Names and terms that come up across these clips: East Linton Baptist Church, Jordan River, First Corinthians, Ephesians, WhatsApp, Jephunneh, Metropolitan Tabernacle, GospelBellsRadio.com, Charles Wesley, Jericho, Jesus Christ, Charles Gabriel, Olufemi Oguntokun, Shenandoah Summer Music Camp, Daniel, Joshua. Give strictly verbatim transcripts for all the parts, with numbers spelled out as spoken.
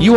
You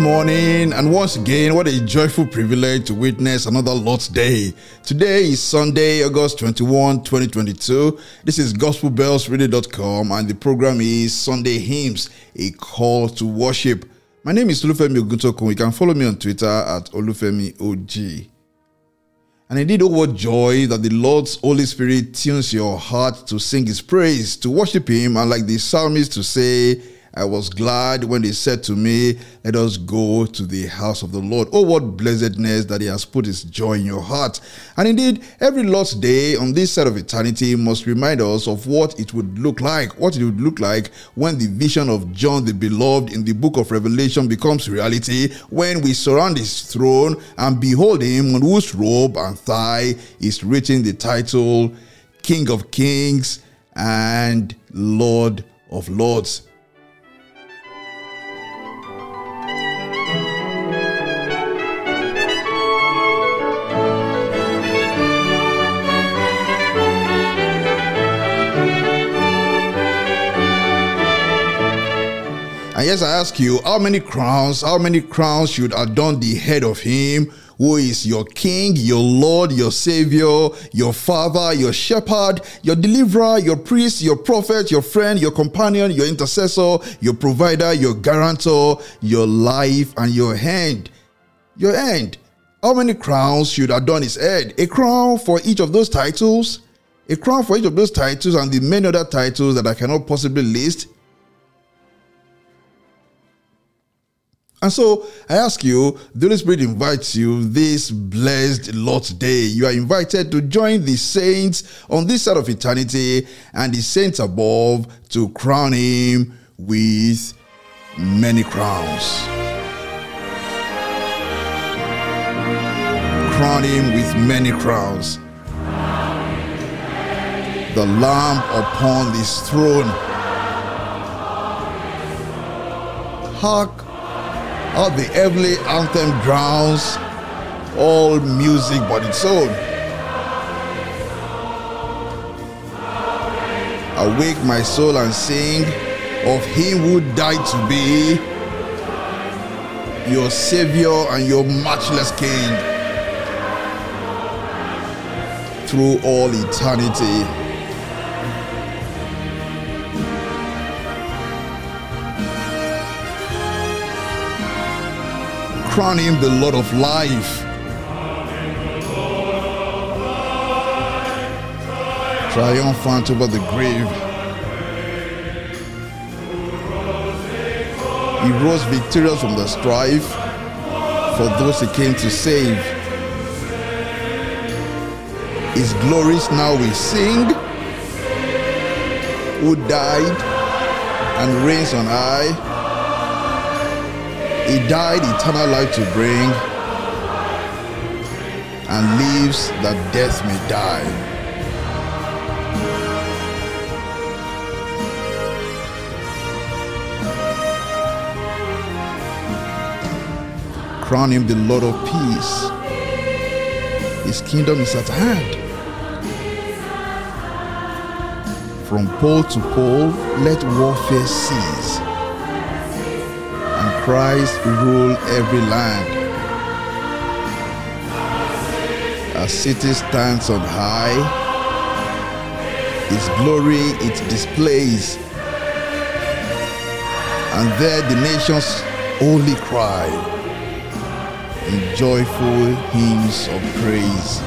Morning, and once again, what a joyful privilege to witness another Lord's Day. Today is Sunday, August twenty-first, twenty twenty-two. This is Gospel Bells Radio dot com, and the program is Sunday Hymns, a call to worship. My name is Olufemi Oguntokun. You can follow me on Twitter at Olufemi O G. And indeed, oh, what joy that the Lord's Holy Spirit tunes your heart to sing His praise, to worship Him, and like the psalmist to say, I was glad when they said to me, let us go to the house of the Lord. Oh, what blessedness that He has put His joy in your heart. And indeed, every Lord's Day on this side of eternity must remind us of what it would look like, what it would look like when the vision of John the Beloved in the book of Revelation becomes reality, when we surround His throne and behold Him on whose robe and thigh is written the title, King of Kings and Lord of Lords. And yes, I ask you, how many crowns, how many crowns should adorn the head of Him who is your King, your Lord, your Savior, your Father, your Shepherd, your Deliverer, your Priest, your Prophet, your Friend, your Companion, your Intercessor, your Provider, your Guarantor, your Life, and your Hand. Your Hand. How many crowns should adorn His head? A crown for each of those titles, a crown for each of those titles and the many other titles that I cannot possibly list. And so, I ask you, the Holy Spirit invites you this blessed Lord's Day. You are invited to join the saints on this side of eternity and the saints above to crown Him with many crowns. Crown Him with many crowns. The Lamb upon His throne. Hark! How the heavenly anthem drowns all music but its own. Awake my soul and sing of Him who died to be your Savior and your matchless King through all eternity. Crown Him the Lord of life. Triumphant over the grave. He rose victorious from the strife for those He came to save. His glories now we sing, who died and reigns on high. He died eternal life to bring and lives that death may die. Crown Him the Lord of peace. His kingdom is at hand. From pole to pole, let warfare cease. Christ rule every land. A city stands on high. His glory it displays. And there the nations only cry in joyful hymns of praise.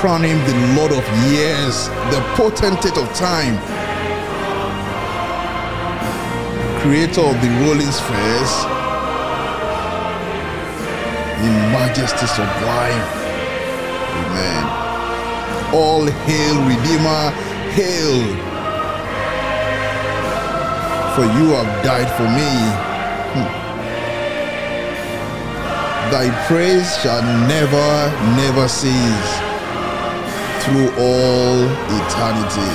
crown him the Lord of years, the potentate of time, creator of the rolling spheres, the majesty sublime. Amen. All hail, Redeemer, hail, for you have died for me. Hmm. Thy praise shall never, never cease through all eternity.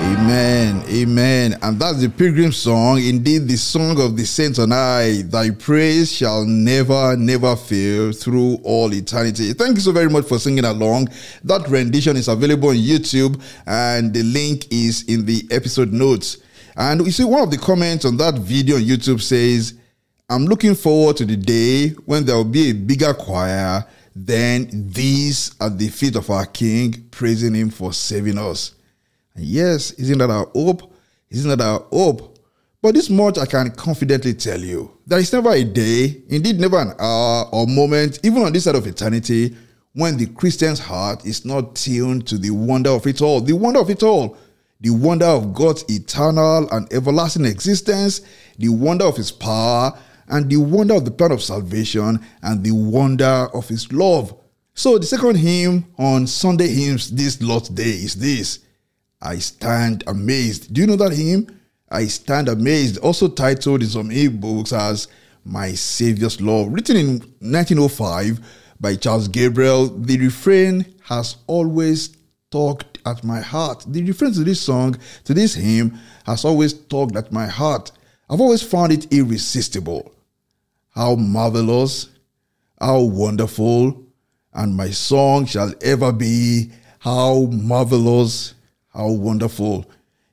Amen, amen. And that's the pilgrim song, indeed the song of the saints on high. Thy praise shall never, never fail through all eternity. Thank you so very much for singing along. That rendition is available on YouTube, and the link is in the episode notes. And you see, one of the comments on that video on YouTube says, I'm looking forward to the day when there will be a bigger choir than these at the feet of our King, praising him for saving us. Yes, isn't that our hope? Isn't that our hope? But this much I can confidently tell you. There is never a day, indeed never an hour or moment, even on this side of eternity, when the Christian's heart is not tuned to the wonder of it all. The wonder of it all. The wonder of God's eternal and everlasting existence. The wonder of his power. And the wonder of the plan of salvation. And the wonder of his love. So the second hymn on Sunday Hymns this Lord's Day is this: I stand amazed. Do you know that hymn? I stand amazed, also titled in some e-books as My Savior's Love. Written in nineteen oh five by Charles Gabriel, the refrain has always tugged at my heart. The refrain to this song, to this hymn, has always tugged at my heart. I've always found it irresistible. How marvelous, how wonderful, and my song shall ever be. How marvelous, how wonderful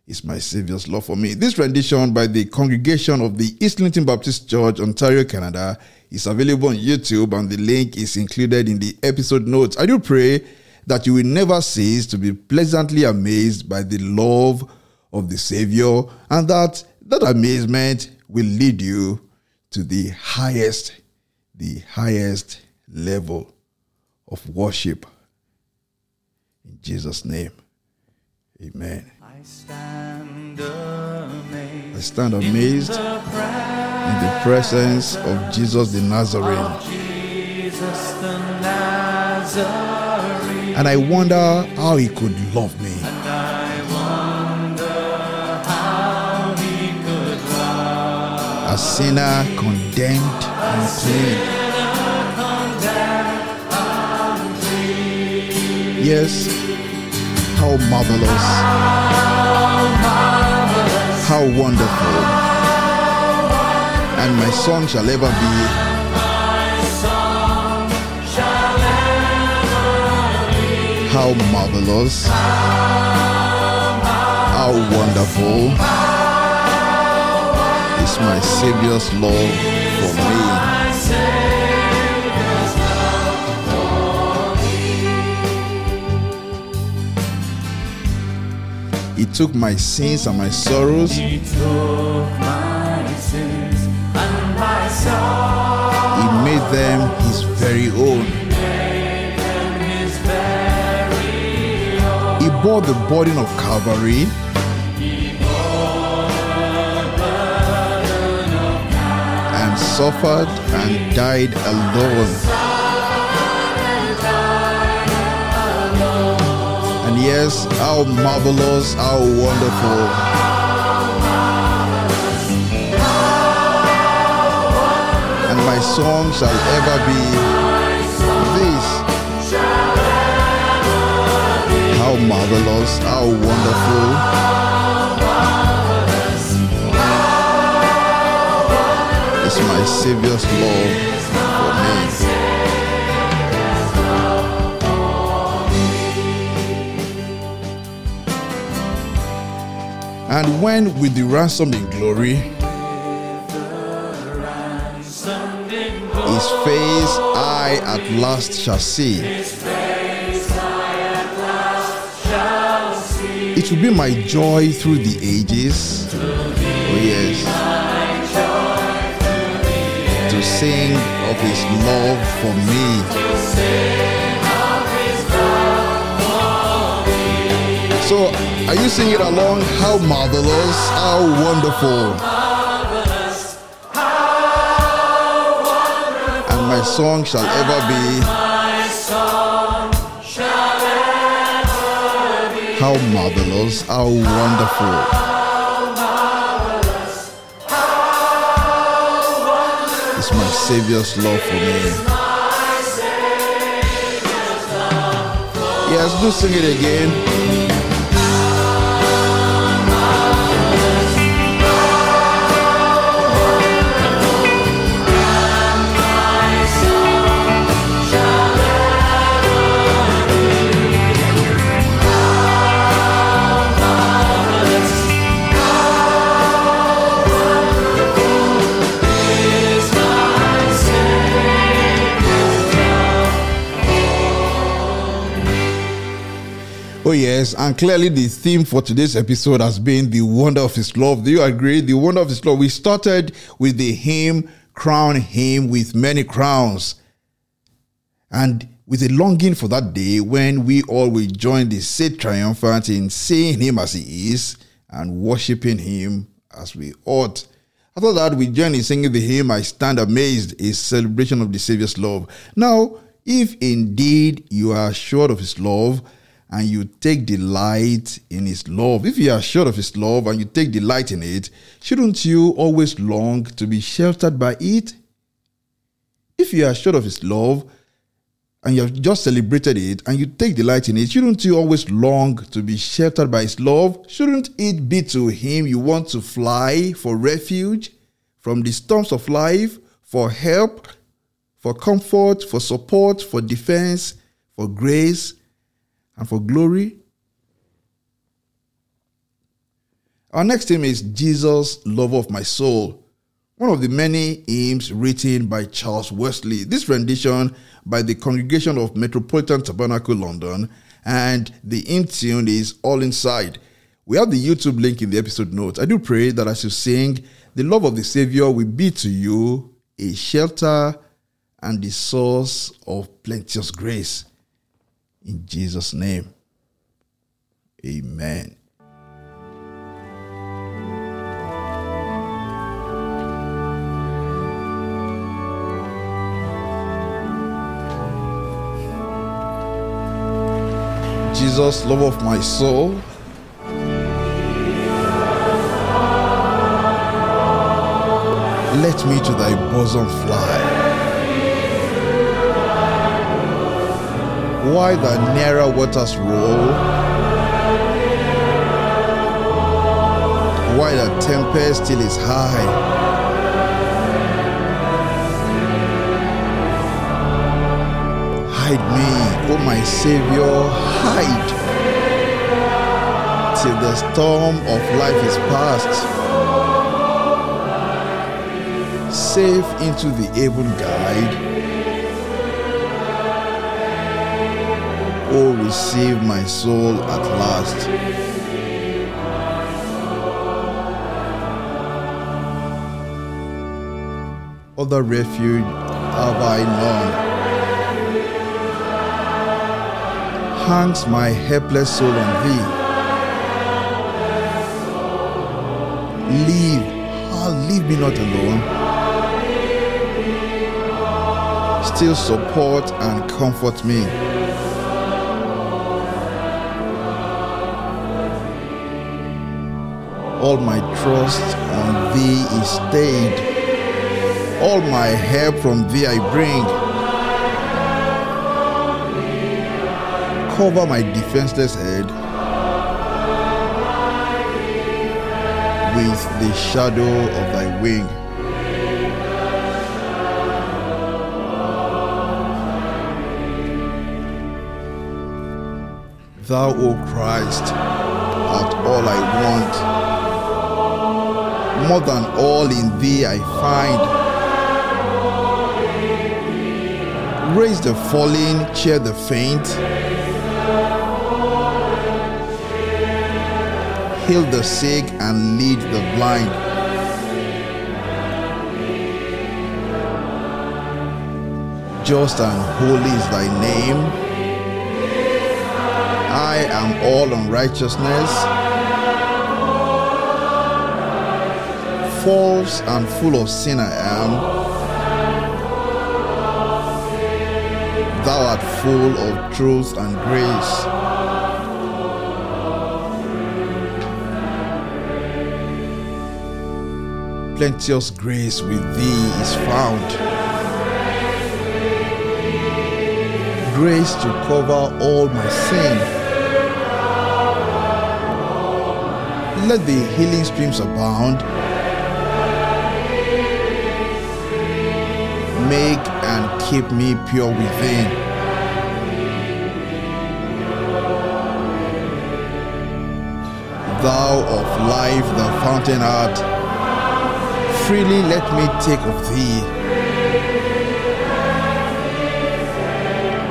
is my Savior's love for me. This rendition by the congregation of the East Linton Baptist Church, Ontario, Canada, is available on YouTube, and the link is included in the episode notes. I do pray that you will never cease to be pleasantly amazed by the love of the Savior, and that that amazement will lead you to the highest, the highest level of worship. In Jesus' name. Amen. I stand amazed, I stand amazed in, the in the presence of Jesus the Nazarene. Jesus the Nazarene. And I wonder how he could love me. And I wonder how he could love me. A sinner condemned and clean. Yes. How marvelous, how marvelous, how wonderful, how and my song shall ever be, my song shall ever be. How marvelous, how, how wonderful, how is my Savior's love for me. He took my sins and my sorrows. He took my sins and my sorrows. He made them his very own. He made them his very own. He bore the burden of Calvary. He bore the burden of Calvary. And suffered and died alone. Suffered and died alone. And yes, how marvelous, how wonderful, how marvelous, how wonderful, and my song shall ever be this. How marvelous, how wonderful, it's my Savior's love for me. And when with the ransomed in glory, his face I at last shall see. It will be my joy through the ages. Oh yes. sing of His love for me. So, are you singing along? How marvelous, how wonderful. And my song shall ever be. How marvelous, how wonderful. My Savior's love for me. Yes, do sing it again. Oh yes, and clearly the theme for today's episode has been the wonder of His love. Do you agree? The wonder of His love. We started with the hymn, crown Him with many crowns. And with a longing for that day when we all will join the saint triumphant in seeing Him as He is and worshipping Him as we ought. After that, we join in singing the hymn, I Stand Amazed, a celebration of the Savior's love. Now, if indeed you are assured of His love, and you take delight in His love. If you are sure of His love and you take delight in it, shouldn't you always long to be sheltered by it? If you are sure of His love and you have just celebrated it and you take delight in it, shouldn't you always long to be sheltered by His love? Shouldn't it be to Him you want to fly for refuge from the storms of life, for help, for comfort, for support, for defense, for grace, and for glory? Our next hymn is Jesus, Lover of My Soul, one of the many hymns written by Charles Wesley. This rendition by the Congregation of Metropolitan Tabernacle, London, and the hymn tune is All Inside. We have the YouTube link in the episode notes. I do pray that as you sing, the love of the Savior will be to you a shelter and the source of plenteous grace. In Jesus' name, amen. Jesus, love of my soul, let me to thy bosom fly. Why the nearer waters roll, why the tempest still is high, hide me, O my Savior, hide, till the storm of life is past, safe into the haven guide. Oh, receive my soul at last. Other refuge have I none. Hangs my helpless soul on thee. Leave, ah, leave me not alone. Still support and comfort me. All my trust on thee is stayed. All my help from thee I bring. Cover my defenseless head with the shadow of thy wing. Thou, O Christ, art all I want. More than all in thee I find. Raise the fallen, cheer the faint. Heal the sick and lead the blind. Just and holy is thy name. I am all unrighteousness. False and full of sin I am. Thou art full of truth and grace. Plenteous grace with thee is found. Grace to cover all my sin. Let the healing streams abound. Make and keep me pure within. Thou of life, the fountain art, freely let me take of thee.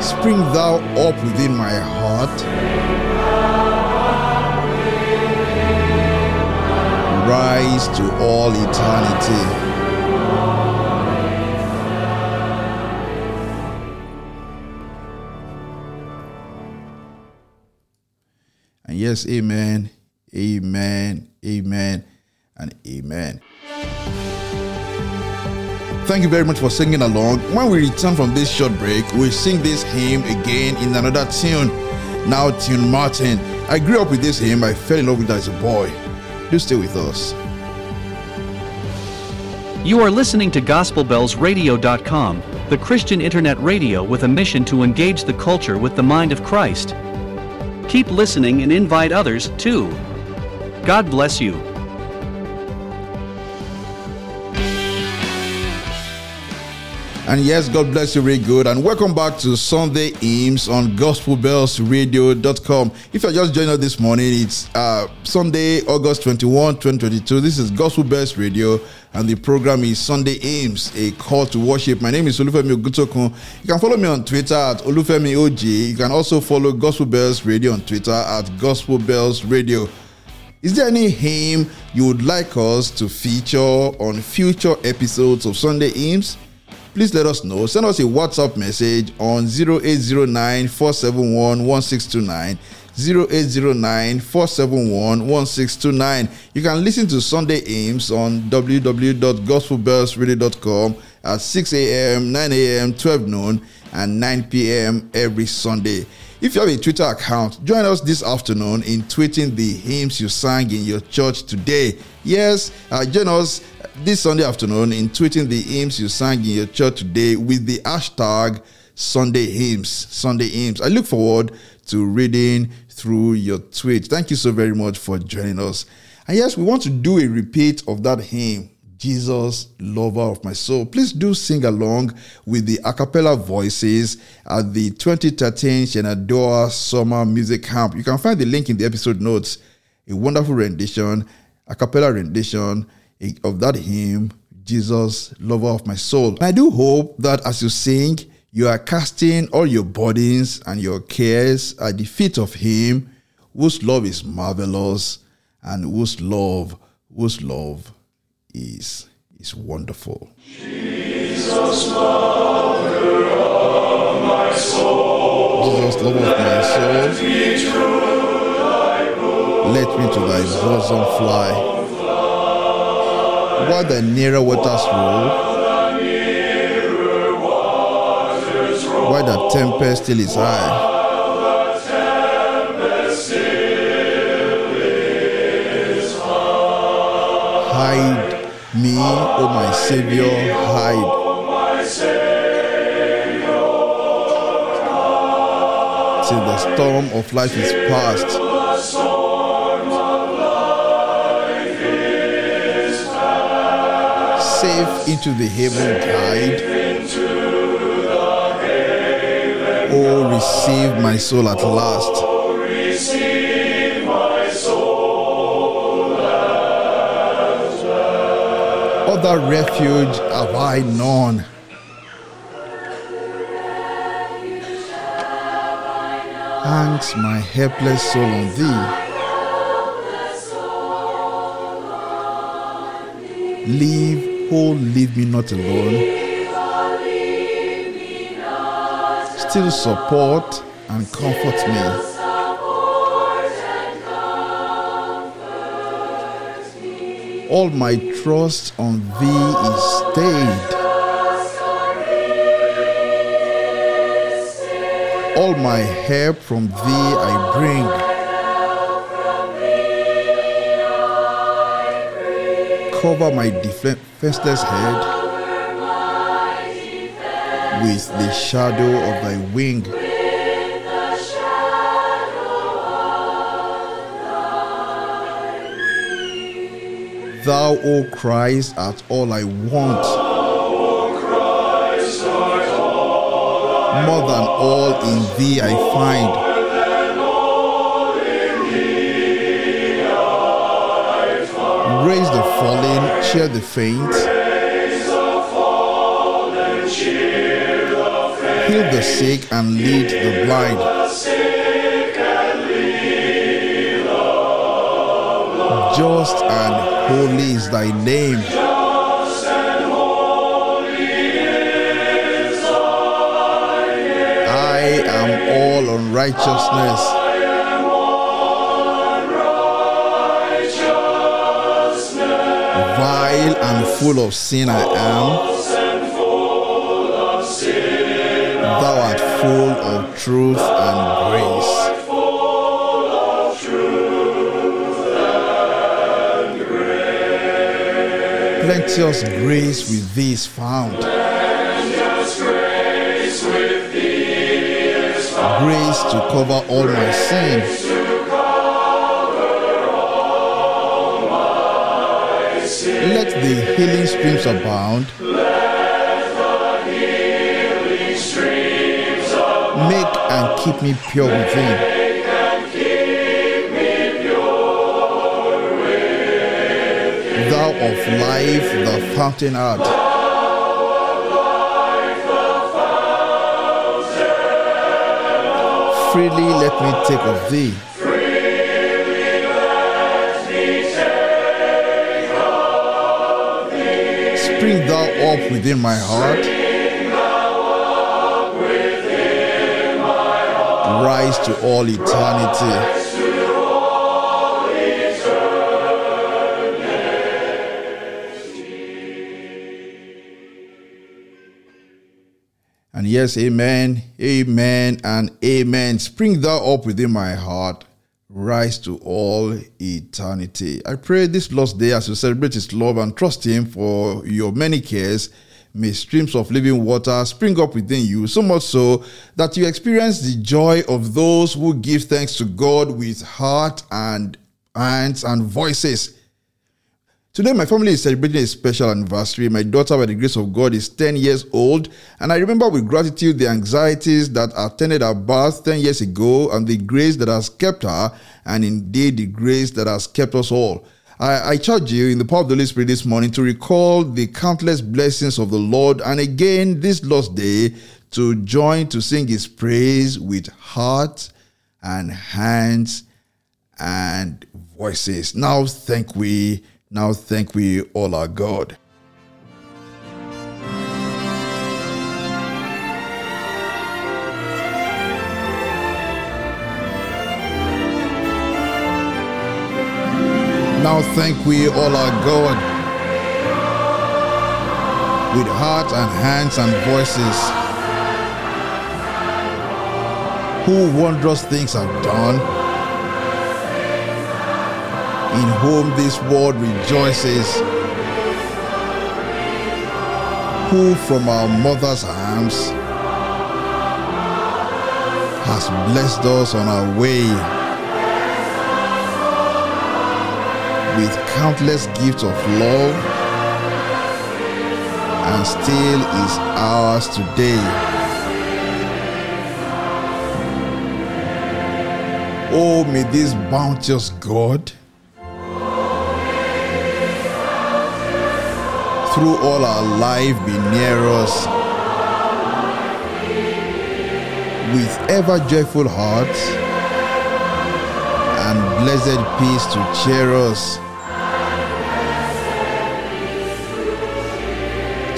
Spring thou up within my heart. Rise to all eternity. And yes, amen, amen, amen, and amen. Thank you very much for singing along. When we return from this short break, we'll sing this hymn again in another tune. Now tune Martin. I grew up with this hymn. I fell in love with it as a boy. Do stay with us. You are listening to Gospel Bells Radio dot com, the Christian internet radio with a mission to engage the culture with the mind of Christ. Keep listening and invite others, too. God bless you. And yes, God bless you very good. And welcome back to Sunday Hymns on Gospel Bells Radio dot com. If you're just joining us this morning, it's uh, Sunday, August twenty-first, twenty twenty-two. This is Gospel Bells Radio, and the program is Sunday Hymns, a call to worship. My name is Olufemi Oguntokun. You can follow me on Twitter at Olufemi O G. You can also follow Gospel Bells Radio on Twitter at Gospel Bells Radio. Is there any hymn you would like us to feature on future episodes of Sunday Hymns? Please let us know. Send us a WhatsApp message on zero eight zero nine, four seven one, one six two nine, zero eight zero nine, four seven one, one six two nine. You can listen to Sunday Hymns on w w w dot gospel bells radio dot com at six a.m., nine a.m., twelve noon, and nine p.m. every Sunday. If you have a Twitter account, join us this afternoon in tweeting the hymns you sang in your church today. Yes, uh, join us this Sunday afternoon in tweeting the hymns you sang in your church today with the hashtag Sunday Hymns. Sunday Hymns. I look forward to reading through your tweets. Thank you so very much for joining us. And yes, we want to do a repeat of that hymn, Jesus, Lover of My Soul. Please do sing along with the a cappella voices at the twenty thirteen Shenandoah Summer Music Camp. You can find the link in the episode notes. A wonderful rendition, a cappella rendition of that hymn, Jesus, Lover of My Soul. I do hope that as you sing, you are casting all your burdens and your cares at the feet of Him whose love is marvelous and whose love, whose love is is wonderful. Jesus, lover of my soul, Jesus, lover of my soul, let me to thy bosom fly, fly. While the nearer waters roll, while the tempest still is high, hide me, O my Savior, hide. Till the storm of life is past. Safe into the haven guide. O receive my soul at last. Other refuge have I known, hangs my helpless soul on thee. Leave, oh, leave me not alone. still support and comfort me. All my trust on Thee is stayed. All my help from Thee I bring. Cover my defenseless head with the shadow of thy wing. Thou, O Christ, art all I want. More than all in thee I find. Raise the fallen, cheer the faint. Raise the fallen, cheer the faint. Heal the sick and lead Heal the blind. The sick and lead the blind. Just and holy is thy name. Just and holy is thy name. I am all unrighteousness. I Vile and full of sin I am. Thou art full of truth and grace. Plenteous grace with thee is found. Grace to cover all my sins. Let the healing streams abound. Let the healing streams abound. Make and keep me pure within. Make and keep me pure within. Thou of life, the fountain art. Thou of life, the fountain art. Freely let me take of thee. Spring thou up within my heart. Rise to all eternity. And yes, amen, amen, and amen. Spring thou up within my heart. Rise to all eternity. I pray this Lord's Day, as you celebrate His love and trust Him for your many cares, may streams of living water spring up within you, so much so that you experience the joy of those who give thanks to God with heart and hands and voices. Today, my family is celebrating a special anniversary. My daughter, by the grace of God, is ten years old, and I remember with gratitude the anxieties that attended her birth ten years ago and the grace that has kept her, and indeed the grace that has kept us all. I, I charge you in the power of the Holy Spirit this morning to recall the countless blessings of the Lord, and again this Lord's Day to join to sing His praise with heart and hands and voices. Now thank we Now thank we all our God. Now thank we all our God with heart and hands and voices, who wondrous things have done, in whom this world rejoices, who from our mother's arms has blessed us on our way with countless gifts of love, and still is ours today. Oh, may this bounteous God, through all our life, be near us with ever joyful hearts and blessed peace to cheer us,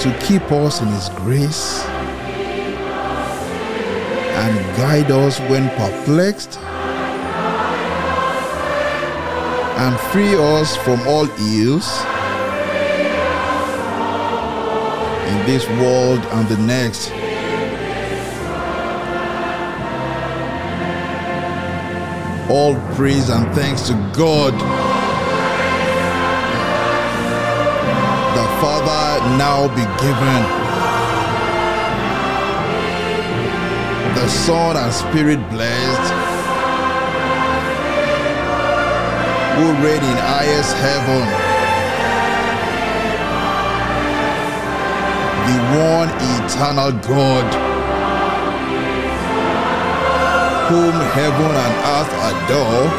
to keep us in His grace and guide us when perplexed, and free us from all ills in this world and the next. All praise and thanks to God, the Father, now be given, the Son and Spirit blessed, who reign in highest heaven, the one eternal God, whom heaven and earth adore.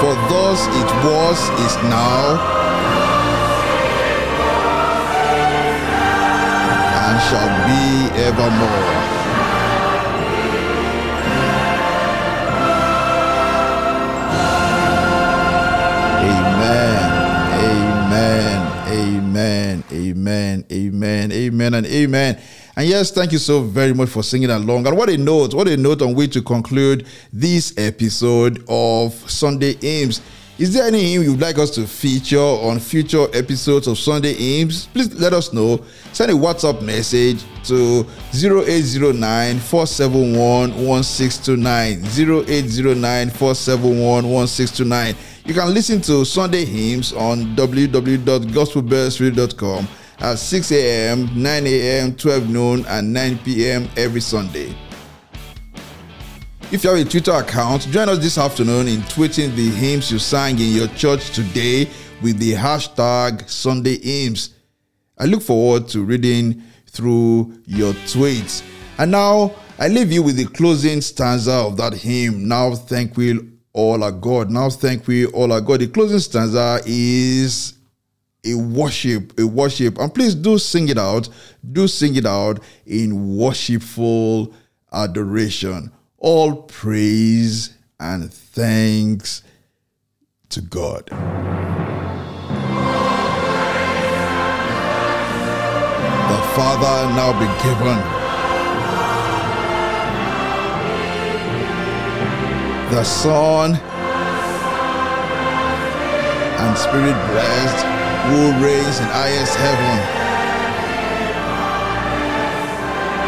For thus it was, is now, and shall be evermore. Amen. Amen. Amen. Amen. Amen. Amen. And amen. And yes, thank you so very much for singing along. And what a note, what a note on which to conclude this episode of Sunday Hymns. Is there any hymn you'd like us to feature on future episodes of Sunday Hymns? Please let us know. Send a WhatsApp message to zero eight zero nine, four seven one, one six two nine. zero eight zero nine, four seven one, one six two nine. You can listen to Sunday Hymns on w w w dot gospel bells radio dot com. at six a.m., nine a.m., twelve noon, and nine p.m. every Sunday. If you have a Twitter account, join us this afternoon in tweeting the hymns you sang in your church today with the hashtag Sunday Hymns. I look forward to reading through your tweets. And now, I leave you with the closing stanza of that hymn, Now Thank We All Our God. Now Thank We All Our God. The closing stanza is a worship, a worship. And please do sing it out. Do sing it out in worshipful adoration. All praise and thanks to God. The Father now be given. The Son and Spirit blessed, who reigns in highest heaven,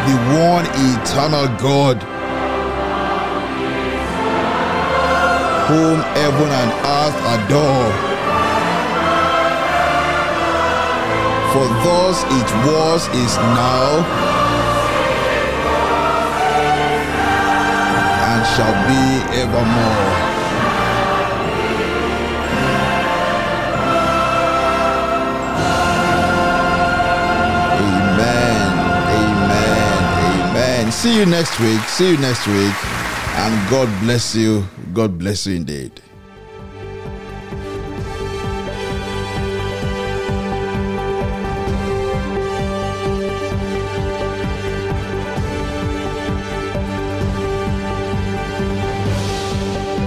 the one eternal God, whom heaven and earth adore. For thus it was, is now, and shall be evermore. See you next week. See you next week. And God bless you. God bless you indeed.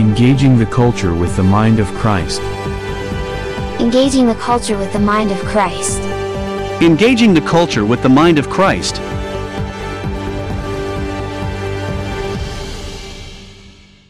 Engaging the culture with the mind of Christ. Engaging the culture with the mind of Christ. Engaging the culture with the mind of Christ.